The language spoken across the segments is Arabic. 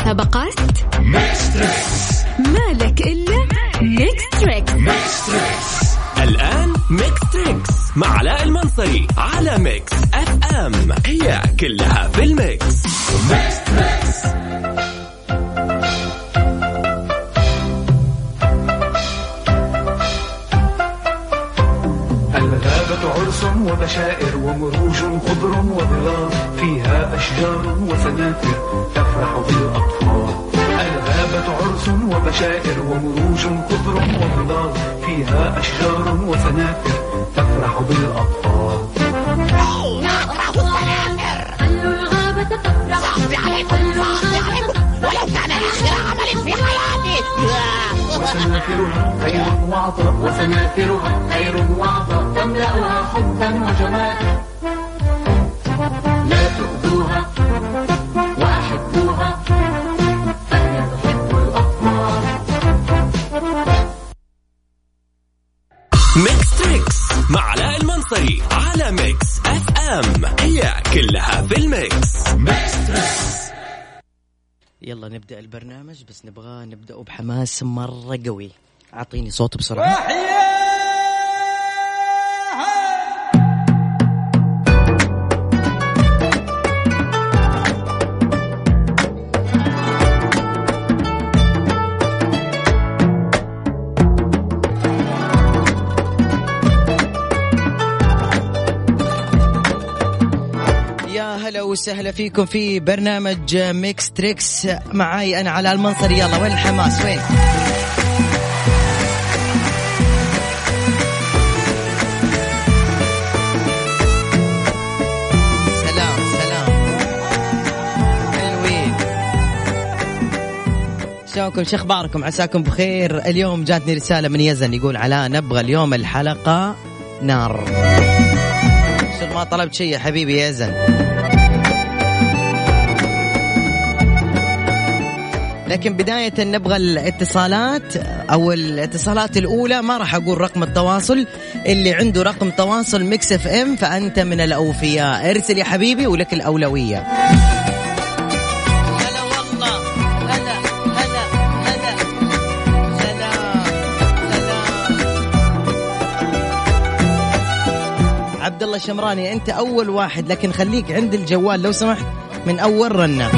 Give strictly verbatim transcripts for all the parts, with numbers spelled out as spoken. المسابقات؟ ميكس تريكس. مالك إلا ميكس تريكس. ميكس تريكس. الآن ميكس تريكس مع علاء المنصري على ميكس إف إم، هي كلها في الميكس. ميكس تريكس. المذابة عرس وبشائر ومروج خضر وظلال، فيها أشجار وسناتر تفرح بالأطفال. المذابة عرس وبشائر ومروج خضر وظلال، فيها أشجار وسناتر تفرح بالأطفال. هاي ناطرة والسناتر، قالوا الغابة تفرح، صعب عليكم صعب عليكم، ولو كان الأخيرة عملت في حياتي. وسناترها خير وعطر، وسناترها خير وعطر، تملأها حبا وجمالا. لا تؤذوها وأحبوها، فهي تحب الأطفال. ميكس تريكس مع علاء المنصري على ميكس إف إم، هي كلها في الميكس. ميكس تريكس. يلا نبدأ البرنامج، بس نبغى نبدأه بحماس مرة قوي. أعطيني صوت بسرعة. وسهلا فيكم في برنامج ميكس تريكس، معاي أنا علاء المنصري. يلا وين الحماس؟ وين؟ سلام سلام حلوين، شلونكم؟ شو اخباركم؟ عساكم بخير. اليوم جاتني رسالة من يزن يقول علاء نبغى اليوم الحلقة نار. شو ما طلبت شيء يا حبيبي يزن، لكن بداية نبغى الاتصالات. أو الاتصالات الأولى ما راح أقول رقم التواصل، اللي عنده رقم تواصل ميكس إف إم فأنت من الأوفياء. ارسل يا حبيبي ولك الأولوية. هلا والله، هلا هلا هلا، سلام سلام. عبد الله شمراني أنت أول واحد، لكن خليك عند الجوال لو سمحت من أول رنة.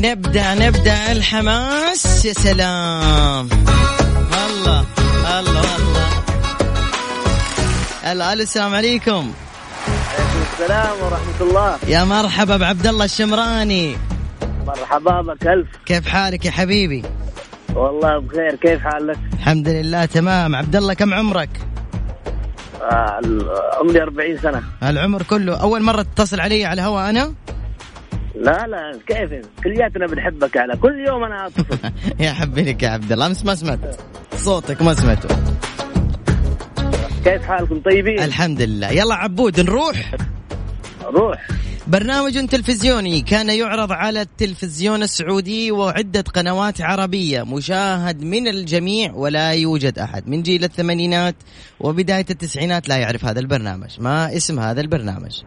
نبدأ نبدأ الحماس. يا سلام، الله الله الله. السلام عليكم. السلام ورحمة الله. يا مرحبا بعبد الله الشمراني. مرحبا بك ألف. كيف حالك يا حبيبي؟ والله بخير، كيف حالك؟ الحمد لله تمام. عبد الله كم عمرك؟ آه عمري أربعين سنة. العمر كله. أول مرة تتصل علي على الهواء أنا؟ لا لا كيف، كلياتنا بنحبك على كل يوم انا اتصل. يا حبي لك يا عبد الله. امس ما سمعت صوتك، ما سمعته. كيف حالكم؟ طيبين الحمد لله. يلا عبود نروح. روح. برنامج تلفزيوني كان يعرض على التلفزيون السعودي وعدة قنوات عربية، مشاهد من الجميع ولا يوجد أحد من جيل الثمانينات وبداية التسعينات لا يعرف هذا البرنامج. ما اسم هذا البرنامج؟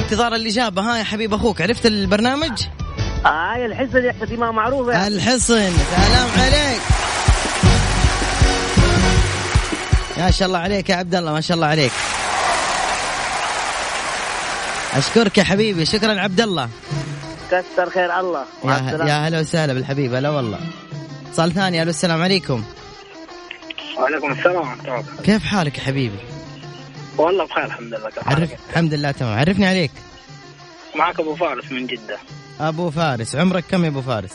انتظار الإجابة. ها يا حبيب أخوك، عرفت البرنامج؟ آه الحصن يا أختي، ما معروفة يعني. الحصن. سلام عليك. ما شاء الله عليك يا عبد الله، ما شاء الله عليك. أشكرك يا حبيبي، شكرا عبد الله. كثر خير الله. يا هلا وسهلا بالحبيب. هلا والله. اتصال ثاني. ألو السلام عليكم. وعليكم السلام ورحمة الله. كيف حالك يا حبيبي؟ والله بخير الحمد لله. عرف... الحمد لله تمام. عرفني عليك. معك أبو فارس من جدة. أبو فارس، عمرك كم يا أبو فارس؟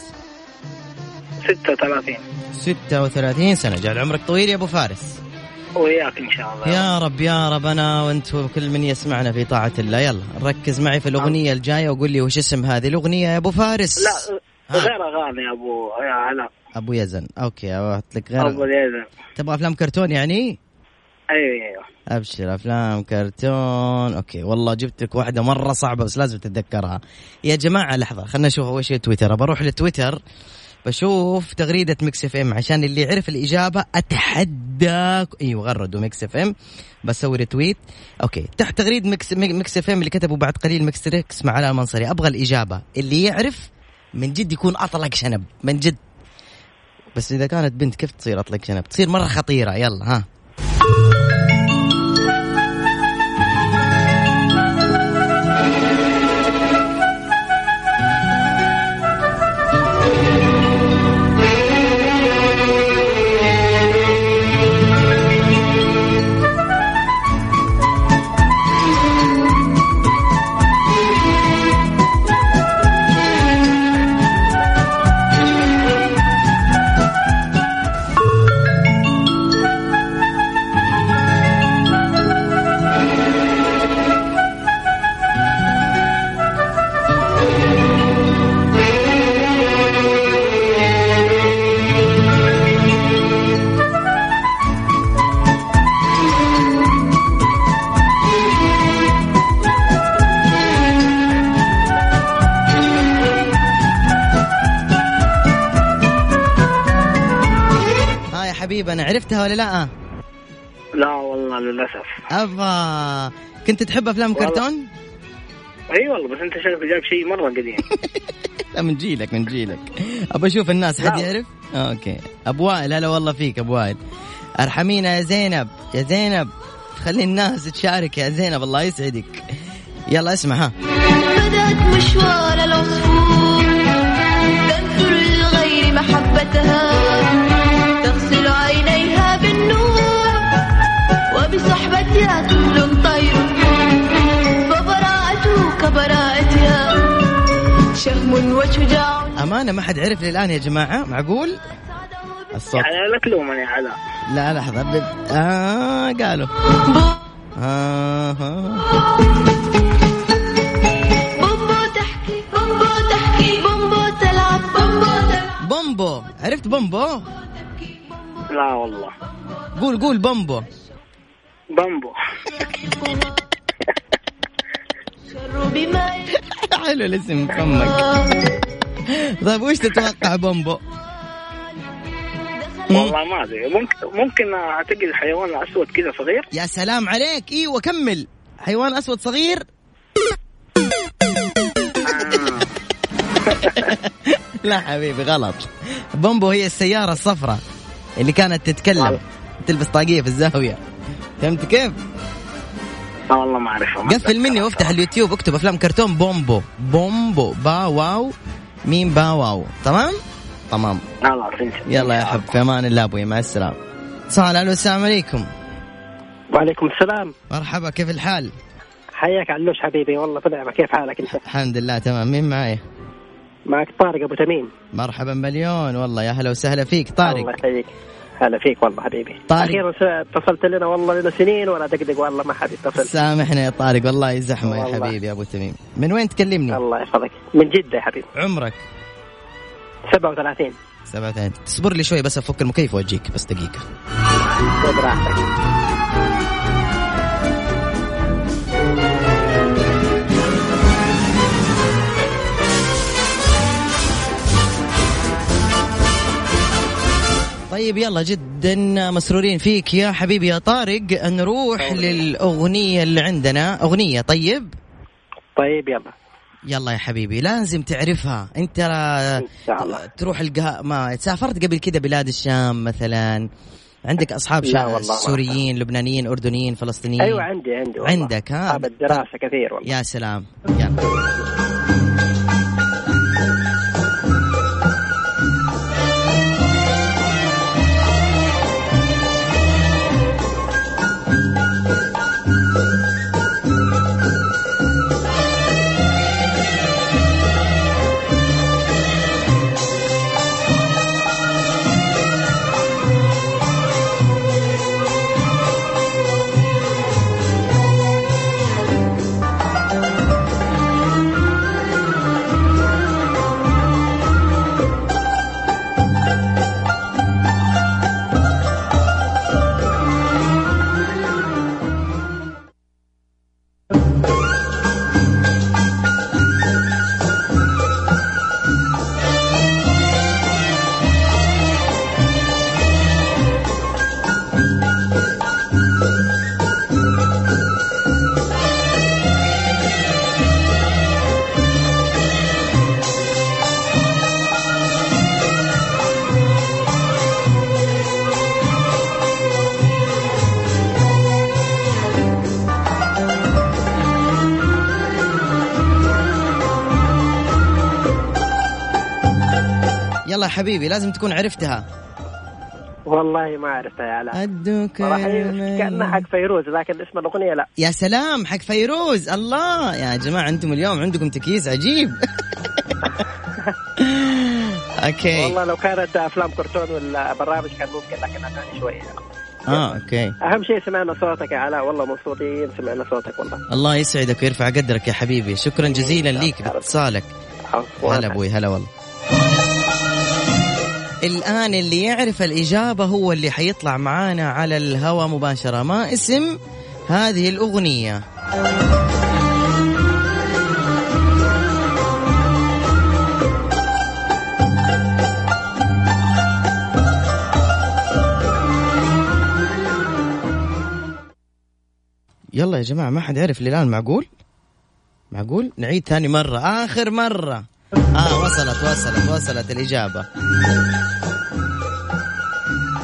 ستة وثلاثين. ستة وثلاثين سنة، جعل عمرك طويل يا أبو فارس. وياك إن شاء الله. يا رب يا رب، أنا وأنت وكل من يسمعنا في طاعة الله. يلا ركز معي في الأغنية الجاية وقول لي وش اسم هذه الأغنية يا أبو فارس. لا غير أغاني يا أبو يا علاء. أبو يزن. أوكي أبعت لك غير أبو يزن. تبغى أفلام كرتون يعني؟ أيوة أيوة. أبشر أفلام كرتون. أوكي والله جبت لك واحدة مرة صعبة بس لازم تتذكرها يا جماعة. لحظة خلنا نشوف أول شيء تويتر. بروح للتويتر بشوف تغريدة ميكس إف إم عشان اللي يعرف الإجابة أتحداك. أيوة غردوا ميكس إف إم، بسوي ريتويت. أوكي تحت تغريد ميكس ميكس إف إم اللي كتبوا بعد قليل ميكس تريكس مع علاء المنصري، أبغى الإجابة اللي يعرف من جد يكون أطلق شنب من جد. بس إذا كانت بنت كيف تصير أطلق شنب؟ تصير مرة خطيرة. يلا ها. أنا عرفتها ولا لا؟ لا والله للأسف. أبا كنت تحب أفلام كرتون؟ أي والله بس أنت شايف جايب شيء مرة قديم. لا من جيلك من جيلك. أبى أشوف الناس حد يعرف؟ أوكي أبو وائل، هلا والله فيك أبو وائل. أرحمينا يا زينب، يا زينب خلي الناس تشارك يا زينب الله يسعدك. يلا اسمع ها. بدأت مشوار العصفور تنثر للغير محبتها، تغسل عينيها بالنور وبصحبتها كل طير، فبراءته كبراءتها شهم وشجاع. أمانة ما حد عرف للآن يا جماعة، معقول؟ الصوت يعني لك لومني على. لا لحظة بد... آه قالوا آه بومبو تحكي بومبو تحكي بومبو تلعب بومبو تلعب بومبو. عرفت بومبو؟ لا والله. قول قول بومبو بومبو. حلو الاسم فمك. طيب وش تتوقع بومبو؟ والله ما ادري، ممكن ممكن اعتقد حيوان اسود كذا صغير. يا سلام عليك، ايوه كمل. حيوان اسود صغير. لا حبيبي غلط. بومبو هي السيارة الصفراء اللي كانت تتكلم تلبس طاقية في الزاوية. فهمت كيف؟ لا والله ما أعرفه. قفل مني وافتح اليوتيوب اكتب أفلام كرتون بومبو. بومبو با واو مين با واو. تمام تمام. يلا يا حب في أمان الله أبوي، مع السلامة. صالح علو. السلام عليكم. وعليكم السلام. مرحبا كيف الحال؟ حياك علوش حبيبي والله بنعمة. كيف حالك انت؟ الحمد لله تمام. مين معي؟ معك طارق أبو تميم. مرحبا مليون والله، يا هلا وسهلا فيك طارق. الله يحييك. هلا فيك والله حبيبي. أخيرا اتصلت لنا والله لنا سنين ولا دقدق والله ما حد يتصل. سامحنا يا طارق والله زحمة يا حبيبي يا أبو تميم. من وين تكلمني؟ الله يحفظك من جدة يا حبيبي. عمرك؟ سبعة وثلاثين. سبعة وثلاثين. تصبر لي شوي بس أفك المكيف وأجيك بس دقيقة. طيب يلا جدا مسرورين فيك يا حبيبي يا طارق. نروح للأغنية اللي عندنا. أغنية طيب طيب يلا يلا يا حبيبي لازم تعرفها انت. لا تروح القه... ما سافرت قبل كده بلاد الشام مثلا؟ عندك أصحاب شام سوريين لبنانيين أردنيين فلسطينيين؟ أيوة عندي عندي والله. عندك ها؟ أصحاب الدراسة كثير والله. يا سلام يلا. يلا حبيبي لازم تكون عرفتها. والله ما عرفتها يا علاء. أدوك كأنها حق فيروز لكن اسم الأغنية لا. يا سلام حق فيروز. الله يا جماعة أنتم اليوم عندكم تكييس عجيب. أوكي. والله لو كانت أفلام كرتون ولا برامج كان ممكن لكن أغاني شوية. آه أوكي. أهم شيء سمعنا صوتك يا علاء والله مبسوطين سمعنا صوتك والله. الله يسعدك ويرفع قدرك يا حبيبي. شكرا جزيلا ليك باتصالك. هلا أبوي هلا والله. الآن اللي يعرف الإجابة هو اللي حيطلع معانا على الهواء مباشرة. ما اسم هذه الأغنية؟ يلا يا جماعة ما حد يعرف الآن. معقول معقول نعيد ثاني مرة آخر مرة. آه وصلت وصلت وصلت الإجابة.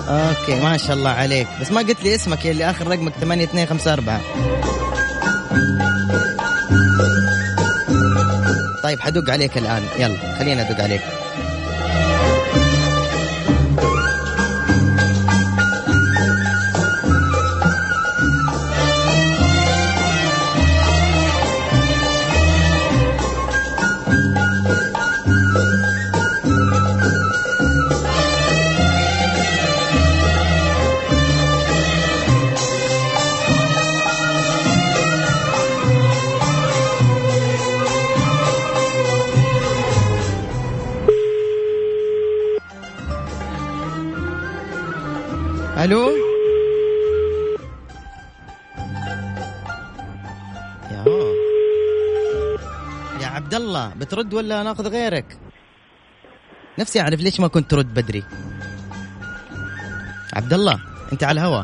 أوكي ما شاء الله عليك بس ما قلت لي اسمك اللي آخر رقمك ثمانية اثنين خمسة أربعة. طيب حدق عليك الآن يلا خلينا أدق عليك. الو يا يا عبد الله بترد ولا ناخذ غيرك؟ نفسي اعرف ليش ما كنت ترد بدري. عبد الله انت على الهوا.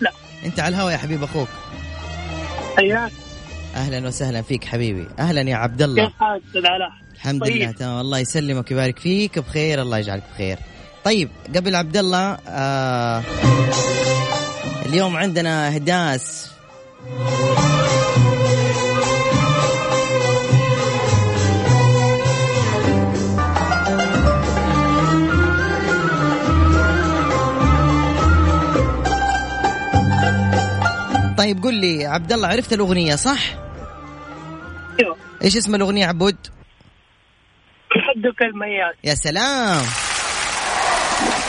لا انت على الهوا يا حبيب اخوك. ايوه اهلا وسهلا فيك حبيبي. اهلا يا عبد الله كيف حالك؟ الحمد طيب. لله تمام الله يسلمك ويبارك فيك بخير الله يجعلك بخير. طيب قبل عبد الله آه اليوم عندنا هداس طيب قل لي عبد الله عرفت الأغنية صح؟ ايوه. ايش اسم الأغنية عبود؟ حدك الميات. يا سلام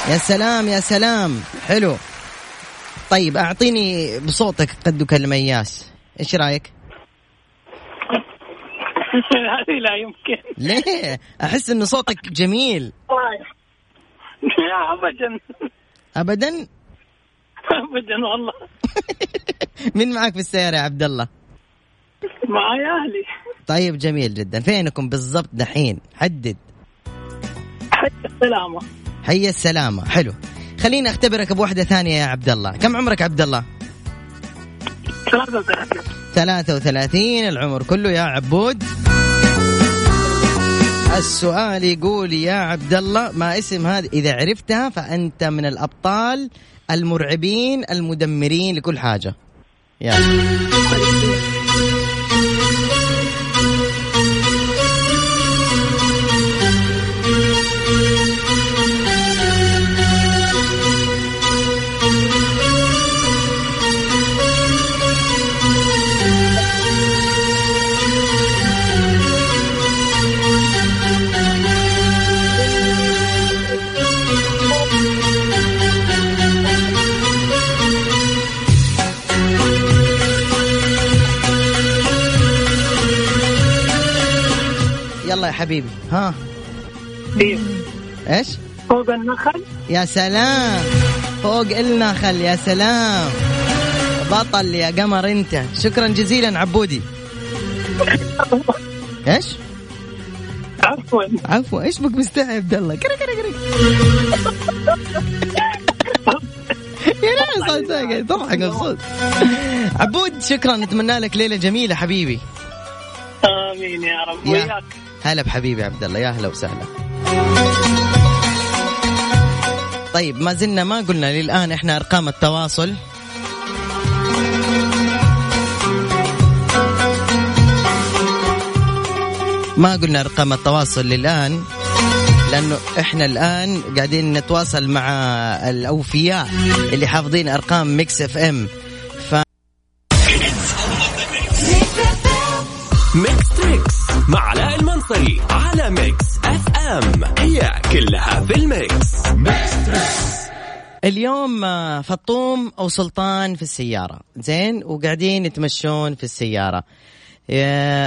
يا سلام يا سلام حلو. طيب أعطيني بصوتك قدك المياس إيش رأيك؟ هذه لا يمكن. ليه؟ أحس إنه صوتك جميل. لا أبدا أبدا أبدا والله. مين معك في السيارة يا عبد الله؟ معي أهلي. طيب جميل جدا. فينكم بالضبط دحين؟ حدد. حتى السلامة. هيا السلامة. حلو خلينا اختبرك بواحدة ثانية يا عبد الله. كم عمرك عبد الله؟ ثلاثة وثلاثين. ثلاثة وثلاثين العمر كله يا عبود. السؤال يقول يا عبد الله ما اسم هذه إذا عرفتها فأنت من الأبطال المرعبين المدمرين لكل حاجة. يا يا حبيبي ها ديب. ايش فوق النخل. يا سلام فوق النخل. يا سلام بطل يا قمر انت. شكرا جزيلا عبودي. ايش عفوا عفوا ايش بك مستعب الله كرك كرك كرك يا صوت ساكت ضحك الصوت. عبود شكرا نتمنى لك ليله جميله حبيبي. امين يا رب وياك. هلا بحبيبي عبد الله يا هلا وسهلا. طيب ما زلنا ما قلنا للآن احنا ارقام التواصل. ما قلنا ارقام التواصل للآن لأنه إحنا الآن قاعدين نتواصل مع الأوفياء اللي حافظين أرقام ميكس إف إم. ف... ميكس تريكس مع علاء المنصري على ميكس إف إم، هي كلها في الميكس. ميكس تريكس. اليوم فطوم أو سلطان في السيارة، زين، وقاعدين يتمشون في السيارة.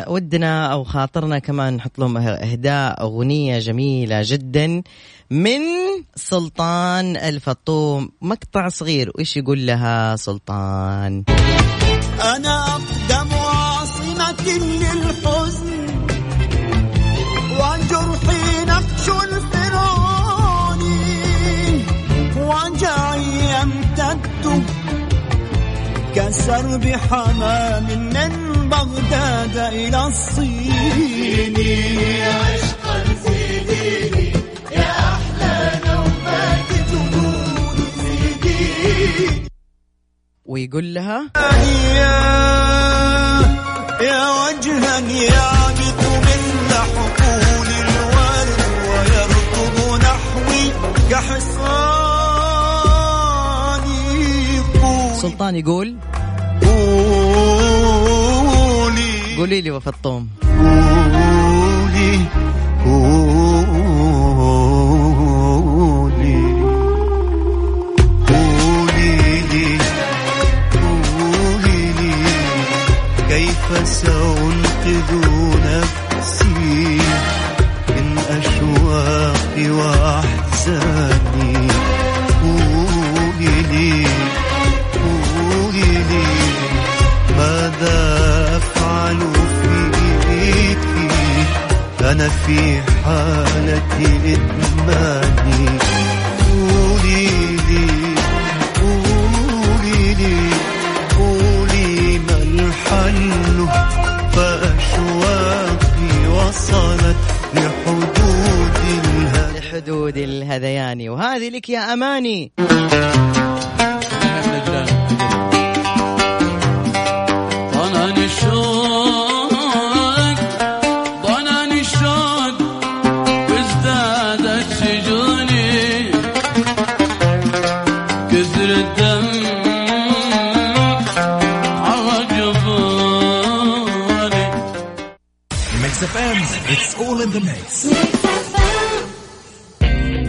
ودنا أو خاطرنا كمان نحط لهم إهداء أغنية جميلة جدا من سلطان الفطوم، مقطع صغير. وإيش يقول لها سلطان؟ أنا أقدم عاصمة للحزن وجرحي نقش الفرعوني وجعي أمتد كسر بحمام من بغداد إلى الصين. عشقا زيديني يا أحلى نوبات تقول زيديني. ويقول لها يا وجها يعبث من حقول الورد ويركض نحوي كحصاني. سلطان يقول قولي قولي لي وفطوم، قولي قولي قولي لي قولي لي كيف سأنقذ نفسي من أشواقي وأحزاني. قولي لي قولي لي ماذا أفعل في بيتي أنا في حالة إدماني. قولي لي قولي لي قولي ما الحل فأشواقي وصلت لحدود الهديان. لحدود الهذيان. وهذه لك يا أماني. It's all in the mix.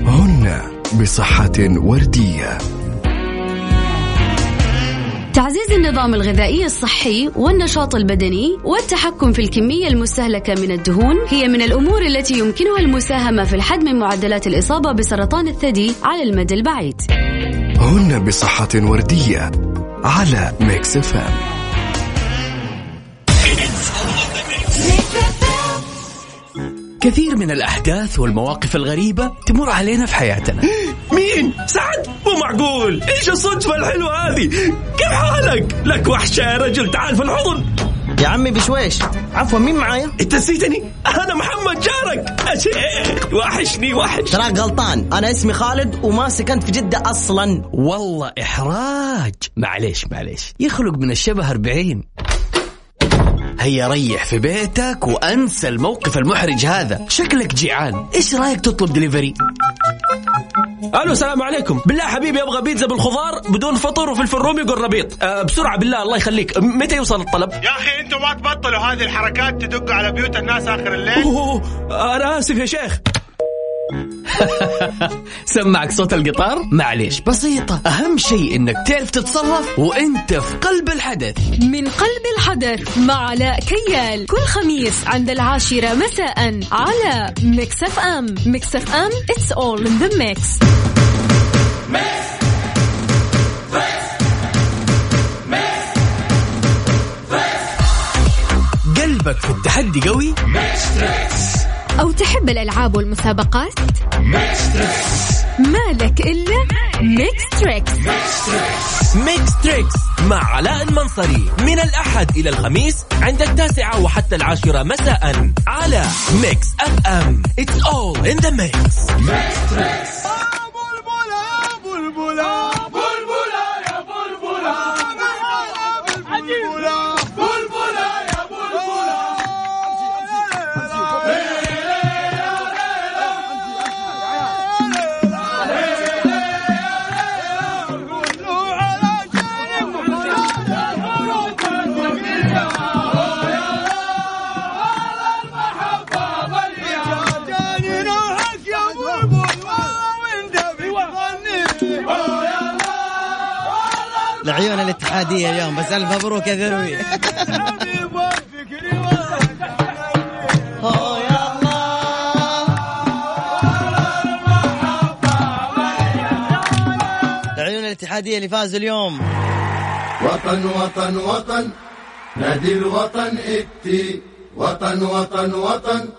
هن بصحة وردية. تعزيز النظام الغذائي الصحي والنشاط البدني والتحكم في الكمية المستهلكة من الدهون هي من الأمور التي يمكنها المساهمة في الحد من معدلات الإصابة بسرطان الثدي على المدى البعيد. هن بصحة وردية على ميكس إف إم. كثير من الأحداث والمواقف الغريبة تمر علينا في حياتنا. مين؟ سعد؟ مو معقول، إيش الصدفة الحلوة هذه؟ كيف حالك؟ لك وحشة يا رجل، تعال في الحضن يا عمي بشويش. عفوا مين معايا؟ أنت نسيتني؟ أنا محمد جارك. أشيخ وحشني وحش. تراك غلطان، أنا اسمي خالد وما سكنت في جدة أصلا. والله إحراج. معليش معليش يخلق من الشبه أربعين. هيا ريح في بيتك وأنسى الموقف المحرج هذا. شكلك جيعان، إيش رأيك تطلب دليفري؟ ألو السلام عليكم. بالله حبيبي أبغى بيتزا بالخضار بدون فطر وفلفل رومي والربيط. أه بسرعة بالله الله يخليك. متى يوصل الطلب؟ يا أخي أنتوا ما تبطلوا هذه الحركات، تدقوا على بيوت الناس آخر الليل. أوه أنا آسف يا شيخ. سمعك صوت القطار؟ معليش بسيطة، أهم شيء إنك تعرف تتصرف وإنت في قلب الحدث. من قلب الحدث مع علاء كيال، كل خميس عند العاشرة مساء على ميكس إف إم. ميكس إف إم It's all in the mix. قلبك في التحدي قوي؟ أو تحب الألعاب والمسابقات؟ ميكس تريكس. مالك إلا ميكس تريكس. ميكس تريكس مع علاء المنصري من الأحد إلى الخميس عند التاسعة وحتى العاشرة مساء على ميكس إف إم. It's all in the mix. ميكس تريكس. عادية اليوم، بس ألف مبروك يا ذروي. العيون الاتحادية اللي فازوا اليوم. وطن وطن وطن نادي الوطن اتي، وطن وطن وطن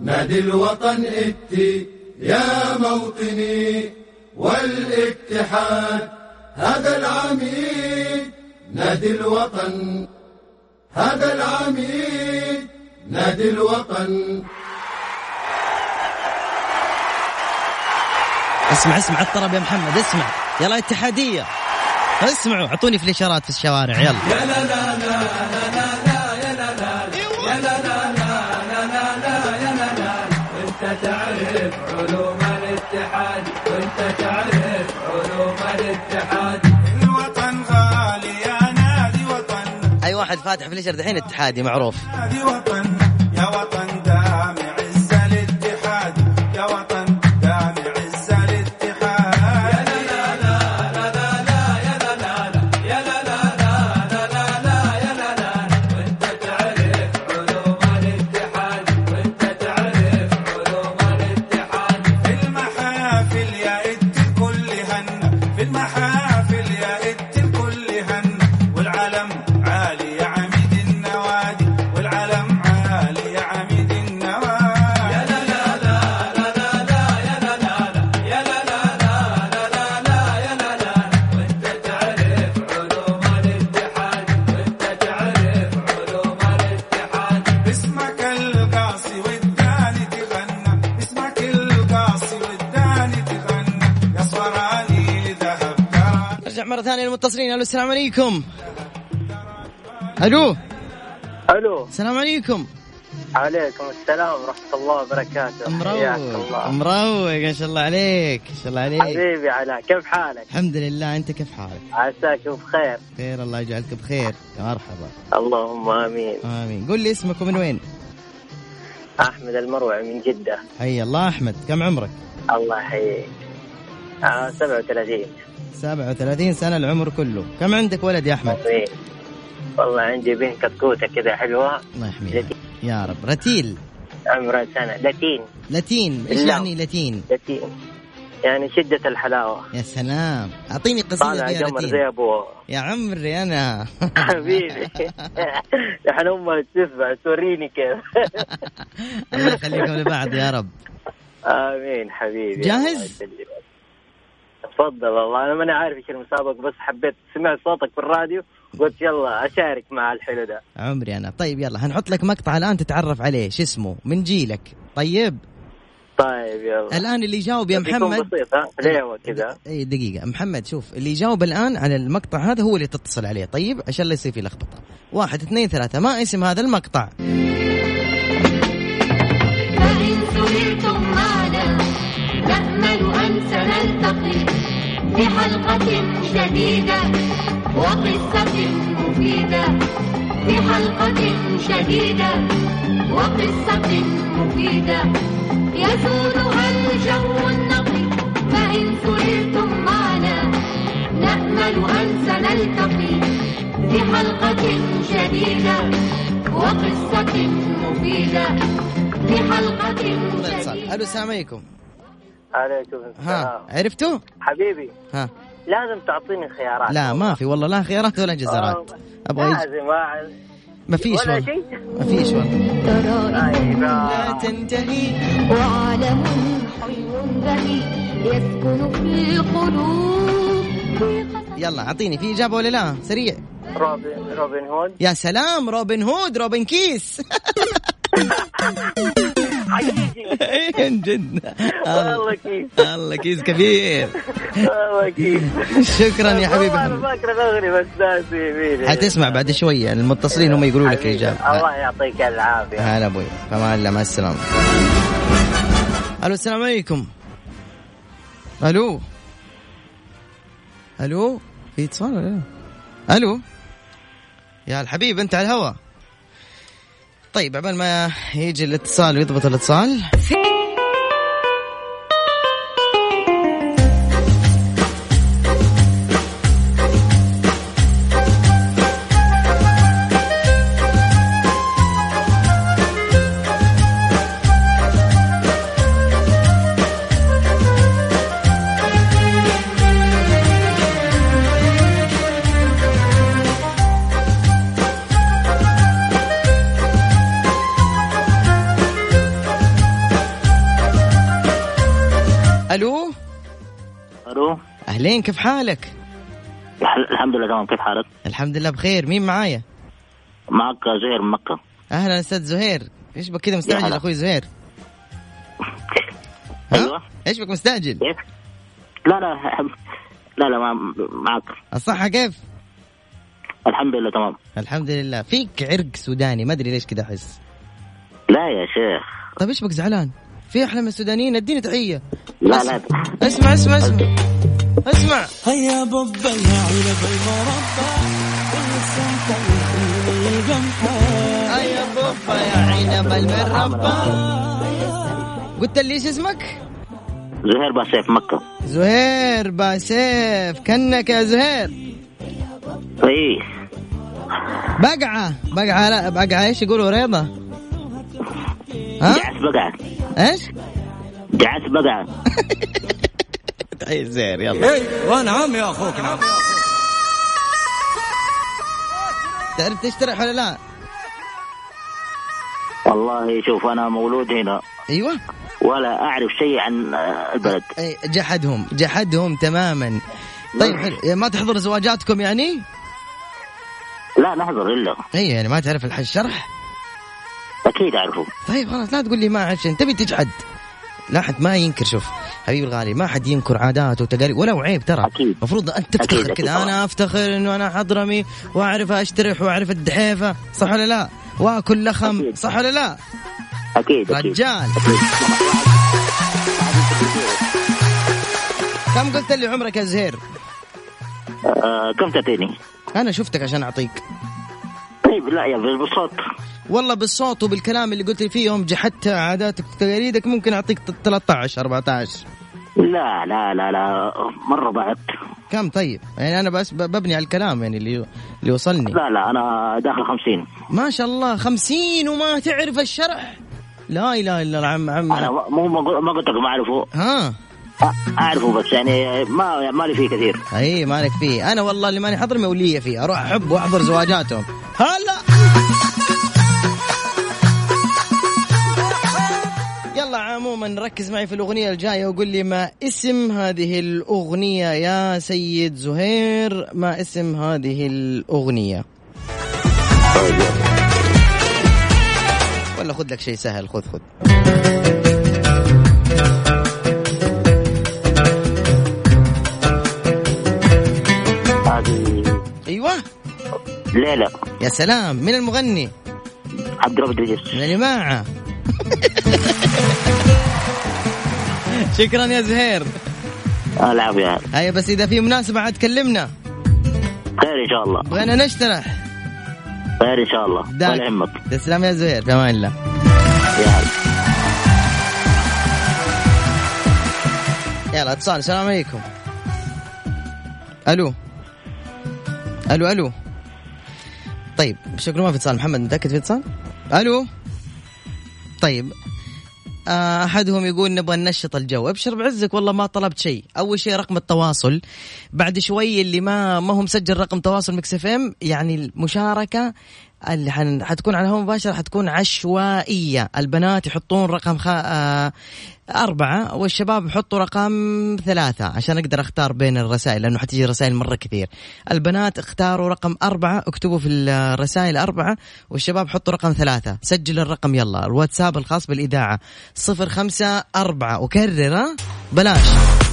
نادي الوطن اتي، يا موطني والاتحاد هذا العميد، نادي الوطن هذا العميد، نادي الوطن. اسمع اسمع الطرب يا محمد، اسمع يلا اتحادية، اسمعوا اعطوني فليشرات في الشوارع يلا. لا لا لا لا لا لا لا لا لا لا، انت تعرف علوم الاتحاد، وانت تعرف علوم الاتحاد، الوطن غالي يا نادي وطن. اي واحد فاتح فليشر دحين اتحادي معروف. نادي وطن يا وطن دامع عز الاتحاد، يا وطن دامع عز الاتحاد. يا لا لا لا لا لا، يا لا لا يا لا لا لا، يا لا لا، وانت تعرف علوم الاتحاد، وانت تعرف علوم الاتحاد. في المحافل يا ات الكل هن، في المحافل يا ات الكل هن، والعلم عالي يا عميد النوادي، والعلم عالي يا عميد النوادي. يا لا لا لا لا لا، يا لا لا يا لا لا لا، يا لا لا، وانت تعرف علوم الاتحاد، وانت تعرف علوم الاتحاد. باسمك القاسي والداني تغنى، باسمك القاسي والداني تغنى، يا صوراني ذهب كرات. نرجع مرة ثانية للمتصلين. ألو السلام عليكم. ألو الو السلام عليكم. عليكم السلام ورحمة الله وبركاته. مروق مروق إن شاء الله عليك. إن شاء الله عليك حبيبي علاء، كيف حالك؟ الحمد لله، أنت كيف حالك؟ عساك بخير. خير الله يجعلك بخير، مرحبا. اللهم آمين آمين. قل لي اسمك ومن وين؟ أحمد المروعي من جدة. حي الله أحمد، كم عمرك؟ الله يحييك. آه سبعة وثلاثين. سبعة وثلاثين سنة العمر كله. كم عندك ولد يا أحمد؟ أمين. والله عندي بنت كتكوتة كذا حلوة الله يحميها يا رب. رتيل عمرها سنة. لتين. لتين إيش يعني لتين؟ لتين يعني شدة الحلاوة. يا سلام، أعطيني قصيدة يا رتيل يا عمري أنا حبيبي. نحن أمها تسبع سوريني كذا. الله يخليكم لبعض يا رب. آمين حبيبي. جاهز؟ تفضل. الله أنا ماني عارف إيش المسابقة، بس حبيت سمع صوتك في الراديو قلت يلا أشارك مع الحلو ده عمري أنا. طيب يلا هنحط لك مقطع الآن تتعرف عليه شو اسمه من جيلك. طيب طيب يلا الآن اللي يجاوب يا محمد ليه كذا. أي دقيقة محمد، شوف اللي يجاوب الآن على المقطع هذا هو اللي تتصل عليه. طيب عشان لا يصير في لخبطة. واحد اثنين ثلاثة. ما اسم هذا المقطع؟ فإن سهرتم معنا نأمل أن سنلتقي في حلقة جديدة وقصة مفيدة، في حلقة شديدة وقصة مفيدة يزولها الجو النقي. فإن سررتم معنا نأمل أن سنلتقي في حلقة شديدة وقصة مفيدة، في حلقة شديدة. ألو السلام عليكم. عليكم السلام. عرفتوا؟ حبيبي ها لازم تعطيني خيارات. لا ما في والله، لا خيارات ولا جزرات. أبغى لازم ما فيش ولا شيء، ما فيش والله. ترائب لا تنتهي وعالم حي بهي يسكن في القلوب. يلا أعطيني في إجابة ولا لا سريع. روبن روبن هود. يا سلام روبن هود، روبن كيس. عين جدا والله كيس، والله كيس كبير والله كيس. شكرا يا حبيبي. انا فاكر اغني بس ناسي. هتسمع بعد شويه المتصلين هم يقولوا لك الاجابه. الله يعطيك العافيه. هلا ابوي، فمان الله، مع السلامه. الو السلام عليكم. الو الو في اتصال ولا لا؟ الو يا الحبيب انت على الهواء. طيب عبال ما يجي الاتصال ويضبط الاتصال. الو الو اهلين، كيف حالك؟ الحمد لله تمام، كيف حالك؟ الحمد لله بخير. مين معايا؟ معك زهير من مكة. اهلا استاذ زهير، ايش بك كذا مستعجل اخوي زهير؟ ايوه ايش بك مستعجل؟ لا لا لا لا معك. الصحة كيف؟ الحمد لله تمام. الحمد لله. فيك عرق سوداني ما ادري ليش كذا احس. لا يا شيخ. طيب ايش بك زعلان؟ في احلى من السودانيين، اديني تحية. لا أسمع. لا اسمع اسمع اسمع اسمع هيا بابا يا عيلة بالمربع هيا بابا يا عيلة بالمربع. قلت لي ايش اسمك؟ زهير باسيف مكة. زهير باسيف كنك يا زهير. ايه بقعة بقعة. لا بقعة ايش يقولوا ريضة؟ ها؟ دعس بقعة. ايش؟ دعس بقعة. تعيز زهير يلا. ايه وانا عم يا اخوك نعم. تعرف تشترح ولا لا؟ والله شوف انا مولود هنا. ايوه ولا أعرف شيء عن البلد. جحدهم جحدهم تماما. طيب حلو. ما تحضر زواجاتكم يعني؟ لا نحضر إلا أي يعني ما تعرف الشرح؟ أكيد أعرفه. طيب خلاص لا تقول لي ما أعرفش، أنت بتجحد. لا حد ما ينكر، شوف حبيب الغالي ما حد ينكر عادات وتقاليد ولو عيب ترى. المفروض أنت تفتخر كده. أنا أفتخر إنه أنا حضرمي وأعرف أشترح وأعرف الدحيفة صح ولا لا؟ وأكل لخم أكيد. صح ولا لا؟ أكيد رجال أكيد. كم قلت لي عمرك يا زهير؟ أه، كم تعطيني؟ أنا شفتك عشان أعطيك. طيب لا يا بالصوت والله بالصوت وبالكلام اللي قلت لي فيه يوم جحدت عاداتك وتقاليدك ممكن أعطيك ثلاثة عشر أربعة عشر. لا لا لا لا مرة بعد كم. طيب يعني أنا بس ببني على الكلام يعني اللي اللي وصلني. لا لا أنا داخل خمسين. ما شاء الله خمسين وما تعرف الشرح. لا إله إلا العم عم. أنا مو ما قلت لك ما أعرفه. ها أعرفه بس يعني ما ما لي فيه كثير. أي ما لك فيه. أنا والله اللي ماني حضر مولية فيه، أروح أحب وأحضر زواجاتهم. هلا يلا عموما ركز معي في الأغنية الجاية وقول لي ما اسم هذه الأغنية يا سيد زهير. ما اسم هذه الأغنية؟ ولا خذ لك شيء سهل. خذ خذ أيوة ليلى. يا سلام. من المغني؟ عبد رب الدريس. من جماعة. شكرا يا زهير. العب يا هلا. هيا بس إذا في مناسبة عاد كلمنا. خير إن شاء الله. بغينا نشترح. خير إن شاء الله. ولا يهمك. تسلم يا زهير. بأمان الله. يا هلا. يلا اتصال. السلام عليكم. ألو. ألو ألو. طيب شكله ما في اتصال. محمد متأكد في اتصال؟ ألو. طيب أحدهم يقول نبغى ننشط الجو. أبشر بعزك والله ما طلبت شيء. أول شيء رقم التواصل بعد شوي اللي ما ما هو مسجل رقم تواصل ميكس إف إم، يعني المشاركة اللي حتكون على هو مباشرة حتكون عشوائية. البنات يحطون رقم خ... آ... أربعة والشباب يحطوا رقم ثلاثة عشان أقدر أختار بين الرسائل لأنه حتيجي رسائل مرة كثير. البنات اختاروا رقم أربعة، اكتبوا في الرسائل أربعة، والشباب حطوا رقم ثلاثة. سجل الرقم يلا. الواتساب الخاص بالإذاعة صفر خمسة أربعة وكرر بلاش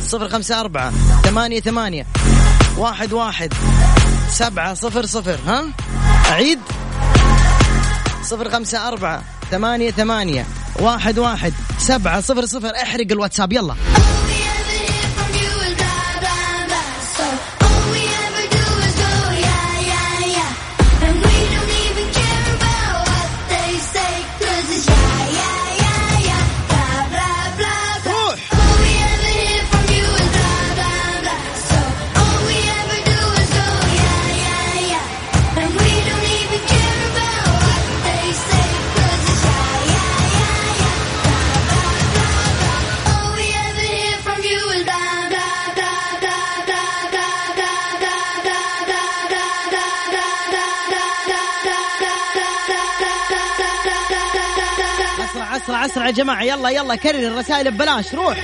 صفر خمسة أربعة ثمانية ثمانية واحد واحد سبعة صفر صفر. ها أعيد صفر خمسة أربعة ثمانية ثمانية واحد واحد سبعة صفر صفر. احرق الواتساب يلا. اسرع اسرع اسرع يا جماعه، يلا يلا كرر الرسائل ببلاش. روح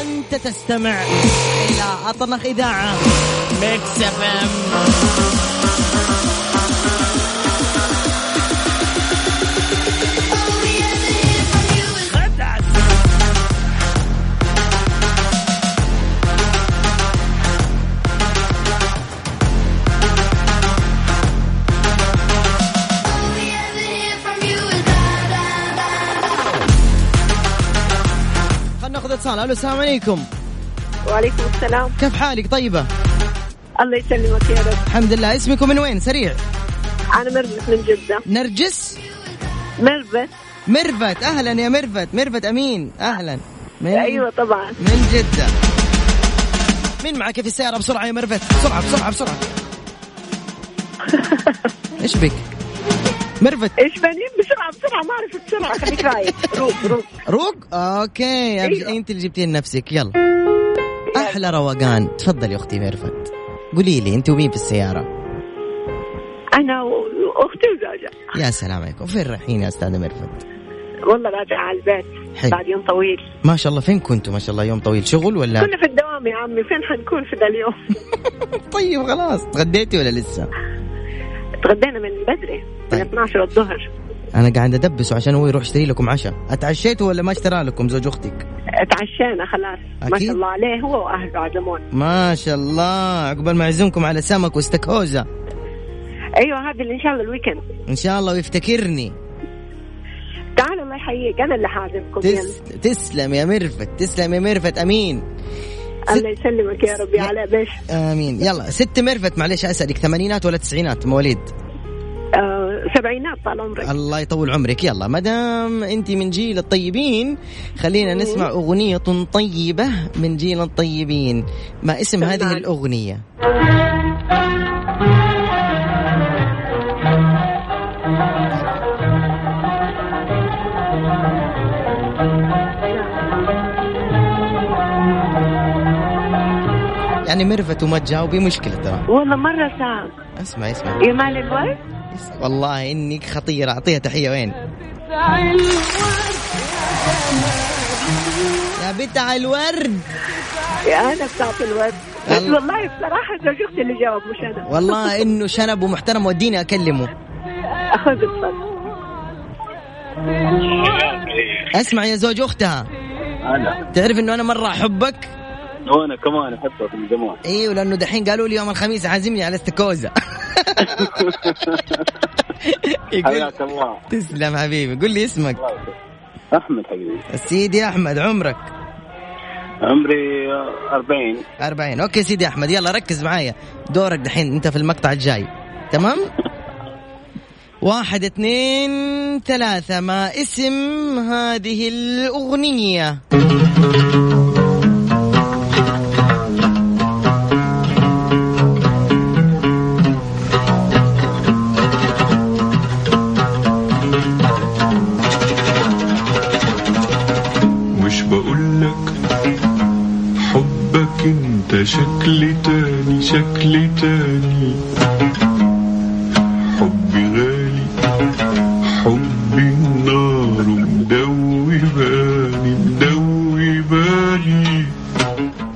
انت تستمع الى اطنخ اذاعه ميكس إف إم. الو السلام عليكم. وعليكم السلام. كيف حالك؟ طيبة الله يسلمك يا رب. الحمد لله. اسمكم من وين سريع؟ أنا مرفت من جدة. نرجس؟ مرفت. مرفت أهلا يا مرفت. مرفت أمين أهلا. أيوة طبعا من جدة. مين معك في السيارة؟ بسرعة يا مرفت بسرعة بسرعة بسرعة. إيش بك مرفت؟ ايش بنين بسرعه بسرعه ما اعرف بسرعه. خليك رايق. روق روق روق. اوكي انت اللي جبتين نفسك. يلا احلى روقان. تفضل يا اختي مرفت قولي لي انت ومين في السياره؟ انا واختي وزوجها. يا سلام عليكم. فين رايحين يا استاذه مرفت؟ والله راجعه على البيت بعد يوم طويل. ما شاء الله. فين كنتوا ما شاء الله يوم طويل؟ شغل ولا كنا في الدوام يا عمي؟ فين حنكون في ذا اليوم؟ طيب خلاص تغديتي ولا لسه؟ تغدينا من بدري من اثنا عشر الظهر. انا قاعد ادبسه عشان هو يروح يشتري لكم عشاء. اتعشيتوا ولا ما اشترى لكم زوج اختك؟ اتعشينا خلاص. أكيد. ما شاء الله عليه هو واهله عجمون ما شاء الله. عقبال ما يعزمكم على سمك واستكوزه. ايوه هذا ان شاء الله الويكند ان شاء الله. ويفتكرني تعال الله يحييك انا اللي حاعزمكم. تس... تسلم يا مرفت تسلم يا مرفت امين. ست... الله يسلمك يا ربي. علاء بيش امين. يلا ست مرفت معلش اسالك ثمانينات ولا تسعينات مواليد؟ أه سبعينات طال عمرك. الله يطول عمرك. يلا مدام انت من جيل الطيبين خلينا نسمع اغنيه طيبه من جيل الطيبين. ما اسم سمعت. هذه الاغنيه يعني مرفت وما تجاوبي مشكله ترى والله مره صعب. اسمع اسمع يا مال الوقت والله إنك خطيرة. أعطيها تحية. وين يا بتاع الورد؟ يا أنا بتاعت الورد بس والله بصراحة زوجتي اللي جاوب مش أنا. والله إنه شنب ومحترم وديني أكلمه. أخذ الصدر. أسمع يا زوج أختها أنا. تعرف إنه أنا مرة أحبك وأنا كمان أحبك من زمان. إيه ولأنه دحين قالوا لي يوم الخميس عازمني على استكوزة. حياك الله. تسلم حبيبي. قل لي اسمك. أحمد حبيبي. سيدي أحمد. عمرك؟ عمري أربعين. أربعين أوكي سيدي أحمد. يلا ركز معايا دورك دحين أنت في المقطع الجاي تمام؟ واحد اثنين ثلاثة. ما اسم هذه الأغنية؟ شكلي تاني شكلي تاني حبي غالي حبي النار مدوي بالي مدوي بالي.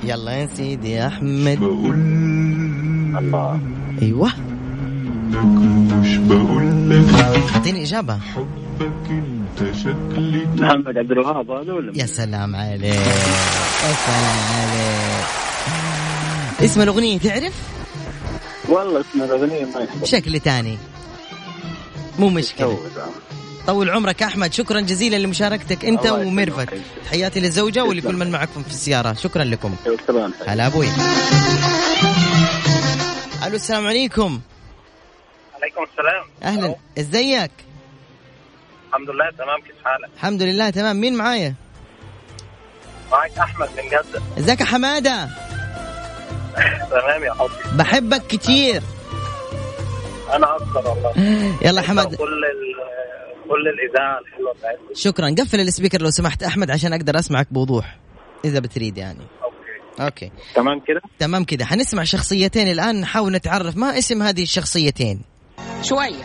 يلا يا سيدي يا أحمد. بقول الله. أيوة مش بقول لك. أعطيني إجابة. حبك انت شكلي تاني. محمد عبد الوهاب هذا ولا؟ يا سلام عليك يا سلام عليك. اسم الأغنية تعرف؟ والله اسم الأغنية ما يحبك شكل تاني. مو مشكلة. طول عمرك أحمد. شكرا جزيلا لمشاركتك أنت ومرفت. تحياتي للزوجة ولكل من معكم في السيارة. شكرا لكم. هلا أبوي. ألو السلام عليكم. عليكم السلام. أهلا. إزيك؟ الحمد لله تمام. كيف حالك؟ الحمد لله تمام. مين معايا؟ معاك أحمد من جدة. إزيك حمادة؟ تمام يا حبيبي. بحبك كتير. انا اكثر والله. يلا حمد كل كل الاذاعه الحلوه بتاعتك. شكرا. قفل السبيكر لو سمحت احمد عشان اقدر اسمعك بوضوح اذا بتريد يعني. اوكي اوكي تمام كده تمام كده. هنسمع شخصيتين الان نحاول نتعرف ما اسم هذه الشخصيتين. شويه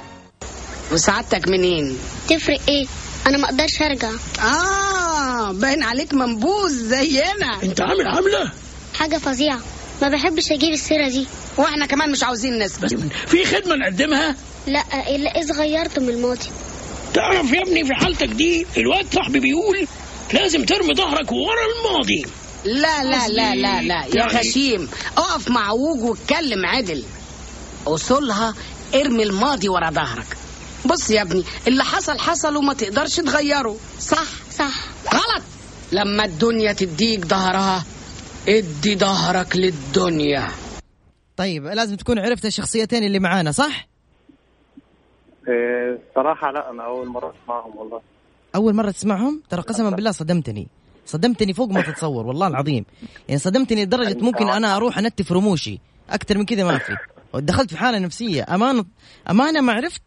وسعادتك منين؟ تفرق ايه؟ انا ما اقدرش ارجع. اه باين عليك منبوذ زينا. انت عامل عامله حاجه فظيعه، ما بحبش اجيب السيره دي. واحنا كمان مش عاوزين نسبة. في خدمه نقدمها؟ لا الا اذا غيرت من الماضي. تعرف يا ابني في حالتك دي الواد صاحبي بيقول لازم ترمي ظهرك ورا الماضي. لا لا لا لا لا يا غشيم، اقف معوج واتكلم عدل. اصولها ارمي الماضي ورا ظهرك. بص يا ابني، اللي حصل حصل وما تقدرش تغيره. صح صح غلط. لما الدنيا تديك ظهرها ادي ظهرك للدنيا. طيب لازم تكون عرفت الشخصيتين اللي معانا صح؟ ايه صراحة لا، انا اول مرة اسمعهم والله. اول مرة تسمعهم؟ ترى قسما بالله صدمتني، صدمتني فوق ما تتصور والله العظيم. يعني صدمتني لدرجة ممكن انا اروح انتف رموشي، اكتر من كده ما في. ودخلت في حالة نفسية امانة امانة ما عرفت.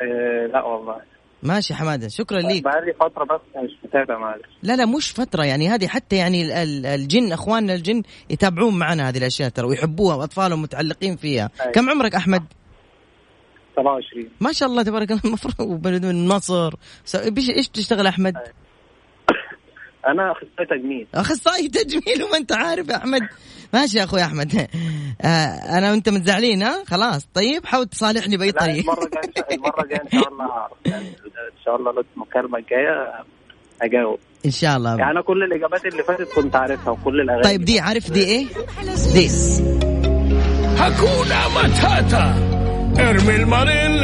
إيه لا والله. ماشي حمادة شكرا ليك. بقالي فترة بس مش متابع معلش. لا لا مش فترة يعني، هذه حتى يعني الجن اخواننا الجن يتابعون معنا هذه الاشياء ترى، ويحبوها واطفالهم متعلقين فيها. أيه. كم عمرك احمد؟ سبعة وعشرين. ما شاء الله تبارك الله، مفروض من مصر. ايش بتشتغل احمد؟ أيه. انا اخصائي تجميل. اخصائي تجميل وما انت عارف يا احمد. ماشي يا اخوي احمد. آه انا وانت متزعلين ها خلاص. طيب حاول تصالحني باي طريقه. المره الجايه المره الجايه ان شاء الله هعرف يعني، ان شاء الله المكالمه الجايه اجاوب ان شاء الله. يعني انا كل الاجابات اللي فاتت كنت عارفها وكل الاغاني. طيب دي عارف دي ايه؟ دي هكونا متاتا ارمي المريض.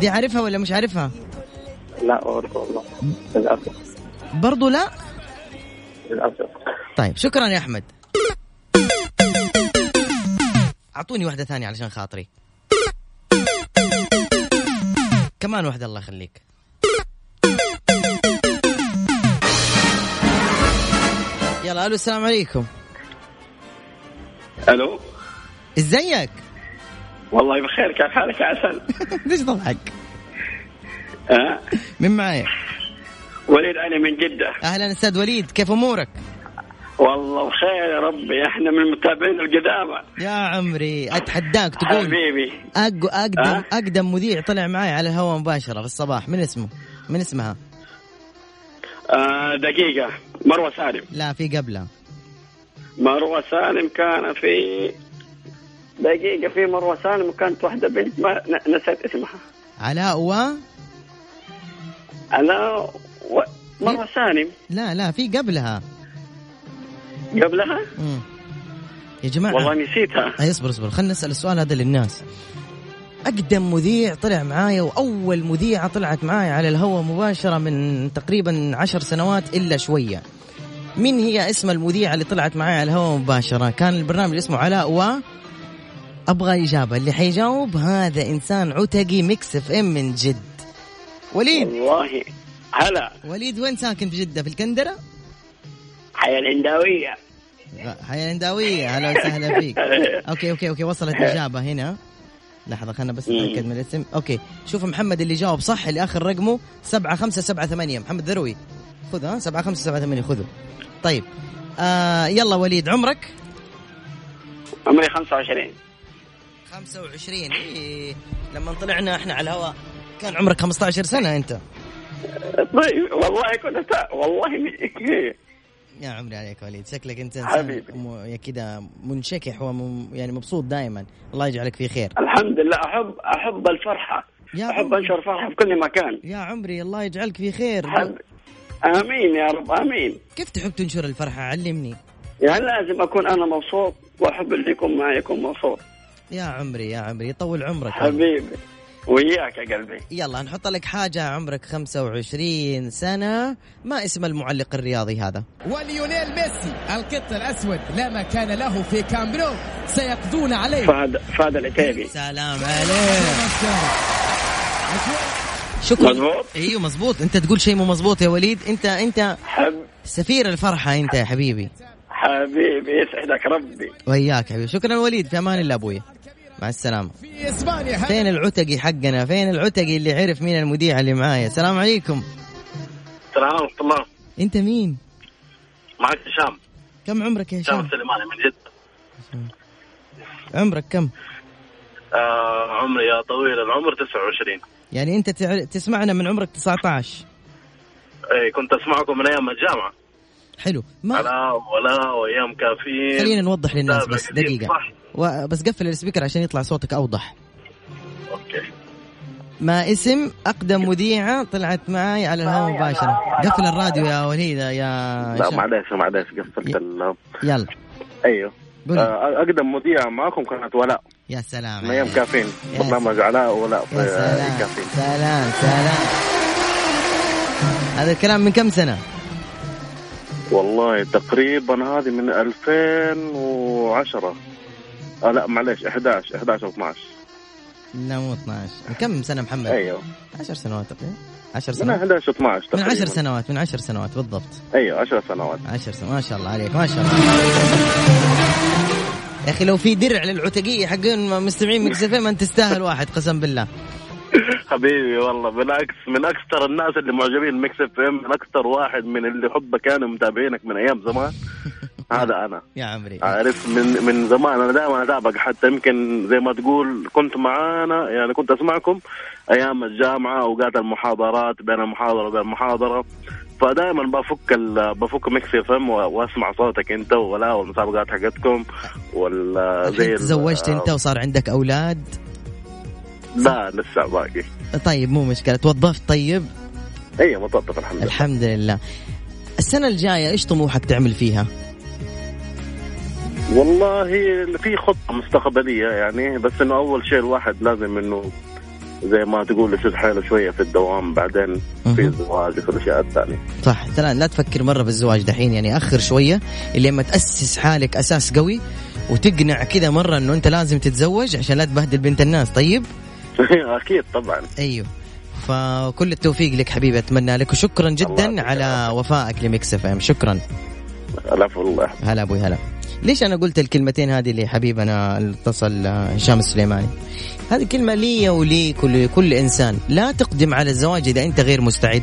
دي عارفها ولا مش عارفها؟ لا والله للأسف. برضو لا للأسف. طيب شكرا يا أحمد. أعطوني واحدة ثانية علشان خاطري. كمان واحدة الله يخليك. يلا ألو السلام عليكم. ألو إزيك؟ والله بخير، كيف حالك يا عسل؟ ليش ضحك؟ أه؟ من معايا؟ وليد، أنا من جدة. أهلا أستاذ وليد، كيف أمورك؟ والله بخير يا ربي، إحنا من المتابعين القدامى يا عمري. أتحداك تقول حبيبي أقدم أه؟ أقدم مذيع طلع معايا على الهواء مباشرة في الصباح. من اسمه؟ من اسمها؟ أه دقيقة، مروه سالم. لا في قبلها. مروه سالم كان في دقيقة، في مروه سالم كانت واحدة بنت ما نسيت اسمها. علاء و أنا و... مرة سالم. لا لا في قبلها. قبلها؟ مم. يا جماعة والله نسيتها. اصبر اصبر خلنا نسأل السؤال هذا للناس. أقدم مذيع طلع معايا، وأول مذيعة طلعت معايا على الهواء مباشرة من تقريبا عشر سنوات إلا شوية. مين هي اسم المذيعة اللي طلعت معايا على الهواء مباشرة؟ كان البرنامج اسمه علاء و... أبغى إجابة. اللي حيجاوب هذا إنسان عتقي ميكس إف إم من جد. وليد والله هلا. وليد وين ساكن في جدة؟ في الكندرة؟ حياة الهنداوية. حياة الهنداوية، هلا وسهلا فيك. أوكي أوكي أوكي وصلت الإجابة هنا. لحظة خلنا بس نتأكد من الاسم. أوكي شوف محمد اللي جاوب صح اللي آخر رقمه سبعة خمسة سبعة ثمانية، محمد ذروي خذها سبعة خمسة سبعة ثمانية خذه. طيب آه يلا وليد عمرك؟ عمري خمسة وعشرين. خمسة وعشرين إيه. لما طلعنا إحنا على الهواء كان عمرك خمسة عشر سنة أنت. طيب والله كنت والله يا عمري عليك وليد، شكلك أنت حبيبي كده منشكح وم يعني مبسوط دائما، الله يجعلك في خير. الحمد لله، أحب أحب الفرحة، أحب أنشر فرحة في كل مكان. يا عمري الله يجعلك في خير. حب... آمين يا رب آمين. كيف تحب تنشر الفرحة؟ علمني. يعني لازم أكون أنا مبسوط وأحب اللي يكون معي يكون مبسوط. يا عمري يا عمري طول عمرك حبيبي وياك يا قلبي. يلا نحط لك حاجة عمرك خمسة وعشرين سنة. ما اسم المعلق الرياضي هذا؟ وليونيل ميسي القط الأسود لا مكان له في كامب نو، سيقضون عليه. فهد فهد العتيبي. سلام عليك. شكرا. مزبوط. ايوه مزبوط. انت تقول شيء مو مزبوط يا وليد. انت انت حب. سفير الفرحة انت يا حبيبي. حبيبي يسعدك ربي. وياك حبيبي. شكرا وليد، في امان الله ابويا، مع السلامة. في إسبانيا. فين العتقي حقنا؟ فين العتقي اللي عرف مين المذيع اللي معايا؟ السلام عليكم. السلام ورحمة الله. أنت مين؟ معك هشام. كم عمرك يا هشام؟ هشام سليمان من جدة. عمرك كم؟ آه عمري يا طويل العمر تسعة وعشرين. يعني أنت تسمعنا من عمرك تسعة عشر؟ إيه كنت أسمعكم من أيام الجامعة. حلو. ما أنا ولا وأيام كافيين. خلينا نوضح للناس بس دقيقة و... بس قفل السبيكر عشان يطلع صوتك أوضح. أوكي. ما اسم أقدم مذيعة طلعت معي على الهواء مباشرة؟ قفل الراديو يا وليد يا. لا معلش معلش قفلت ال. يلا. أيوه. أقدم مذيعة معكم كانت ولاء. يا سلام. من أيام كافيين. برنامج علاء ولاء في كافيين. سلام سلام. هذا الكلام من كم سنة؟ والله تقريبا هذه من ألفين وعشرة. آه لا معلش أحد عشر أحد عشر واثنا عشر. لا مو اثنا عشر. كم سنة محمد؟ أيوه عشر سنوات تقريبا. عشر سنوات. من أحد عشر واثنا عشر تقريبا. من عشر سنوات من عشر سنوات بالضبط. أيوه عشر سنوات. عشر سنوات ما شاء الله عليك ما شاء الله. يا أخي لو في درع للعتقية حقين مستمعين ميكس إف إم أنت تستاهل واحد قسم بالله. حبيبي والله بالعكس من أكثر الناس اللي معجبين ميكس إف إم، من أكثر واحد من اللي حبك كانوا متابعينك من أيام زمان. هذا أنا يا عمري عارف من من زمان أنا دائما أتابعك، حتى يمكن زي ما تقول كنت معانا يعني كنت أسمعكم أيام الجامعة أوقات المحاضرات بين المحاضرة وبين المحاضرة، فدائما بفك بفك ميكس إف إم وأسمع صوتك أنت ولا والمسابقات حقتكم ولا زي تزوجت أنت وصار عندك أولاد. لا لسه باقي. طيب مو مشكلة. توظفت؟ طيب ايه متوظف الحمد لله الحمد لله. السنة الجاية ايش طموحك تعمل فيها؟ والله في خطة مستقبلية يعني، بس انه اول شيء الواحد لازم انه زي ما تقول يشد حاله شوية في الدوام، بعدين في الزواج وفي الاشياء الثانية. صح تلان لا تفكر مرة بالزواج دحين يعني، اخر شوية اللي لما تأسس حالك اساس قوي وتقنع كده مرة انه انت لازم تتزوج عشان لا تبهدل بنت الناس. طيب أكيد طبعا. أيوه فكل التوفيق لك حبيبي، أتمنى لك وشكرا جدا على وفائك لميكس إف إم. شكرا. هلا والله. هلا أبوي هلا. ليش أنا قلت الكلمتين هذه اللي حبيبنا اتصل هشام سليماني؟ هذه كلمة لي ولي كل كل إنسان. لا تقدم على الزواج إذا أنت غير مستعد،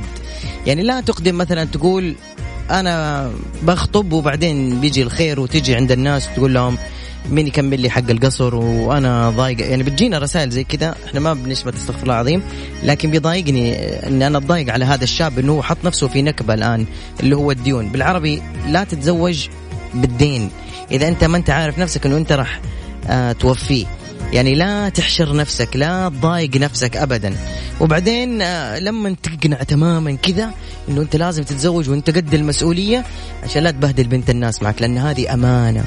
يعني لا تقدم مثلا تقول أنا بخطب وبعدين بيجي الخير وتجي عند الناس وتقول لهم مين يكمل لي حق القصر وأنا ضايقة. يعني بتجينا رسائل زي كده إحنا ما بنشمت استغفر الله العظيم، لكن بيضايقني أن أنا أضايق على هذا الشاب أنه حط نفسه في نكبة الآن اللي هو الديون. بالعربي لا تتزوج بالدين إذا أنت ما أنت عارف نفسك أنه أنت رح آه توفيه. يعني لا تحشر نفسك، لا تضايق نفسك أبدا. وبعدين آه لما تقنع تماما كذا أنه أنت لازم تتزوج وأنت قد المسؤولية عشان لا تبهدل بنت الناس معك، لأن هذه أمانة.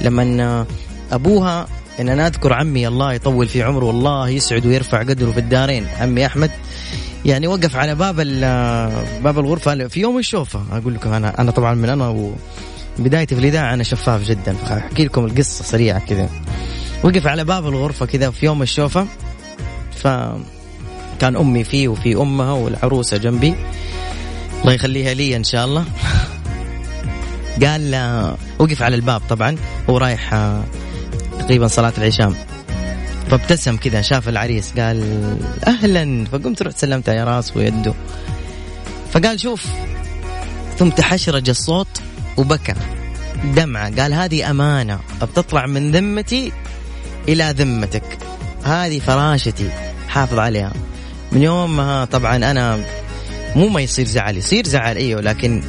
لما أبوها إن أنا أذكر عمي الله يطول في عمره والله يسعد ويرفع قدره في الدارين، عمي أحمد يعني وقف على باب باب الغرفة في يوم الشوفة. أقول لكم أنا أنا طبعا من أنا وبدايتي في الإذاعة أنا شفاف جدا، فأحكي لكم القصة سريعة كذا. وقف على باب الغرفة كذا في يوم الشوفة، فكان أمي فيه وفي أمها والعروسة جنبي الله يخليها لي إن شاء الله. قال وقف على الباب طبعا ورايح تقريبا صلاة العشاء، فابتسم كذا شاف العريس قال أهلا، فقمت رحت سلمت على راس ويده، فقال شوف، ثم تحشرج الصوت وبكى دمعة. قال هذه أمانة بتطلع من ذمتي إلى ذمتك، هذه فراشتي حافظ عليها من يومها. طبعا أنا مو ما يصير زعل، يصير زعل أيوه، لكن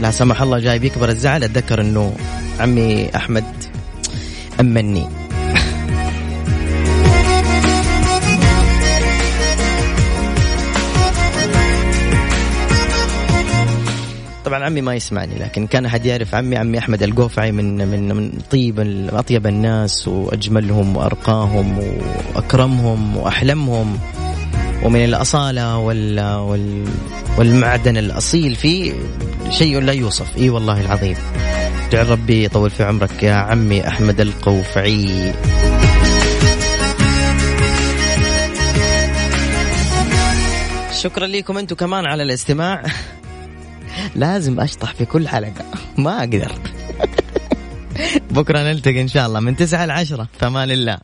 لا سمح الله جاي بيكبر الزعل أتذكر أنه عمي أحمد أمني. طبعا عمي ما يسمعني، لكن كان أحد يعرف عمي عمي أحمد القوفعي من من من طيب أطيب الناس وأجملهم وأرقاهم وأكرمهم وأحلمهم، ومن الأصالة وال... وال... والمعدن الأصيل فيه شيء لا يوصف. إي والله العظيم دع ربي يطول في عمرك يا عمي أحمد القوفعي. شكرا لكم أنتم كمان على الاستماع. لازم أشطح في كل حلقة ما أقدر. بكرة نلتقي إن شاء الله من تسعة لعشرة. فمان الله.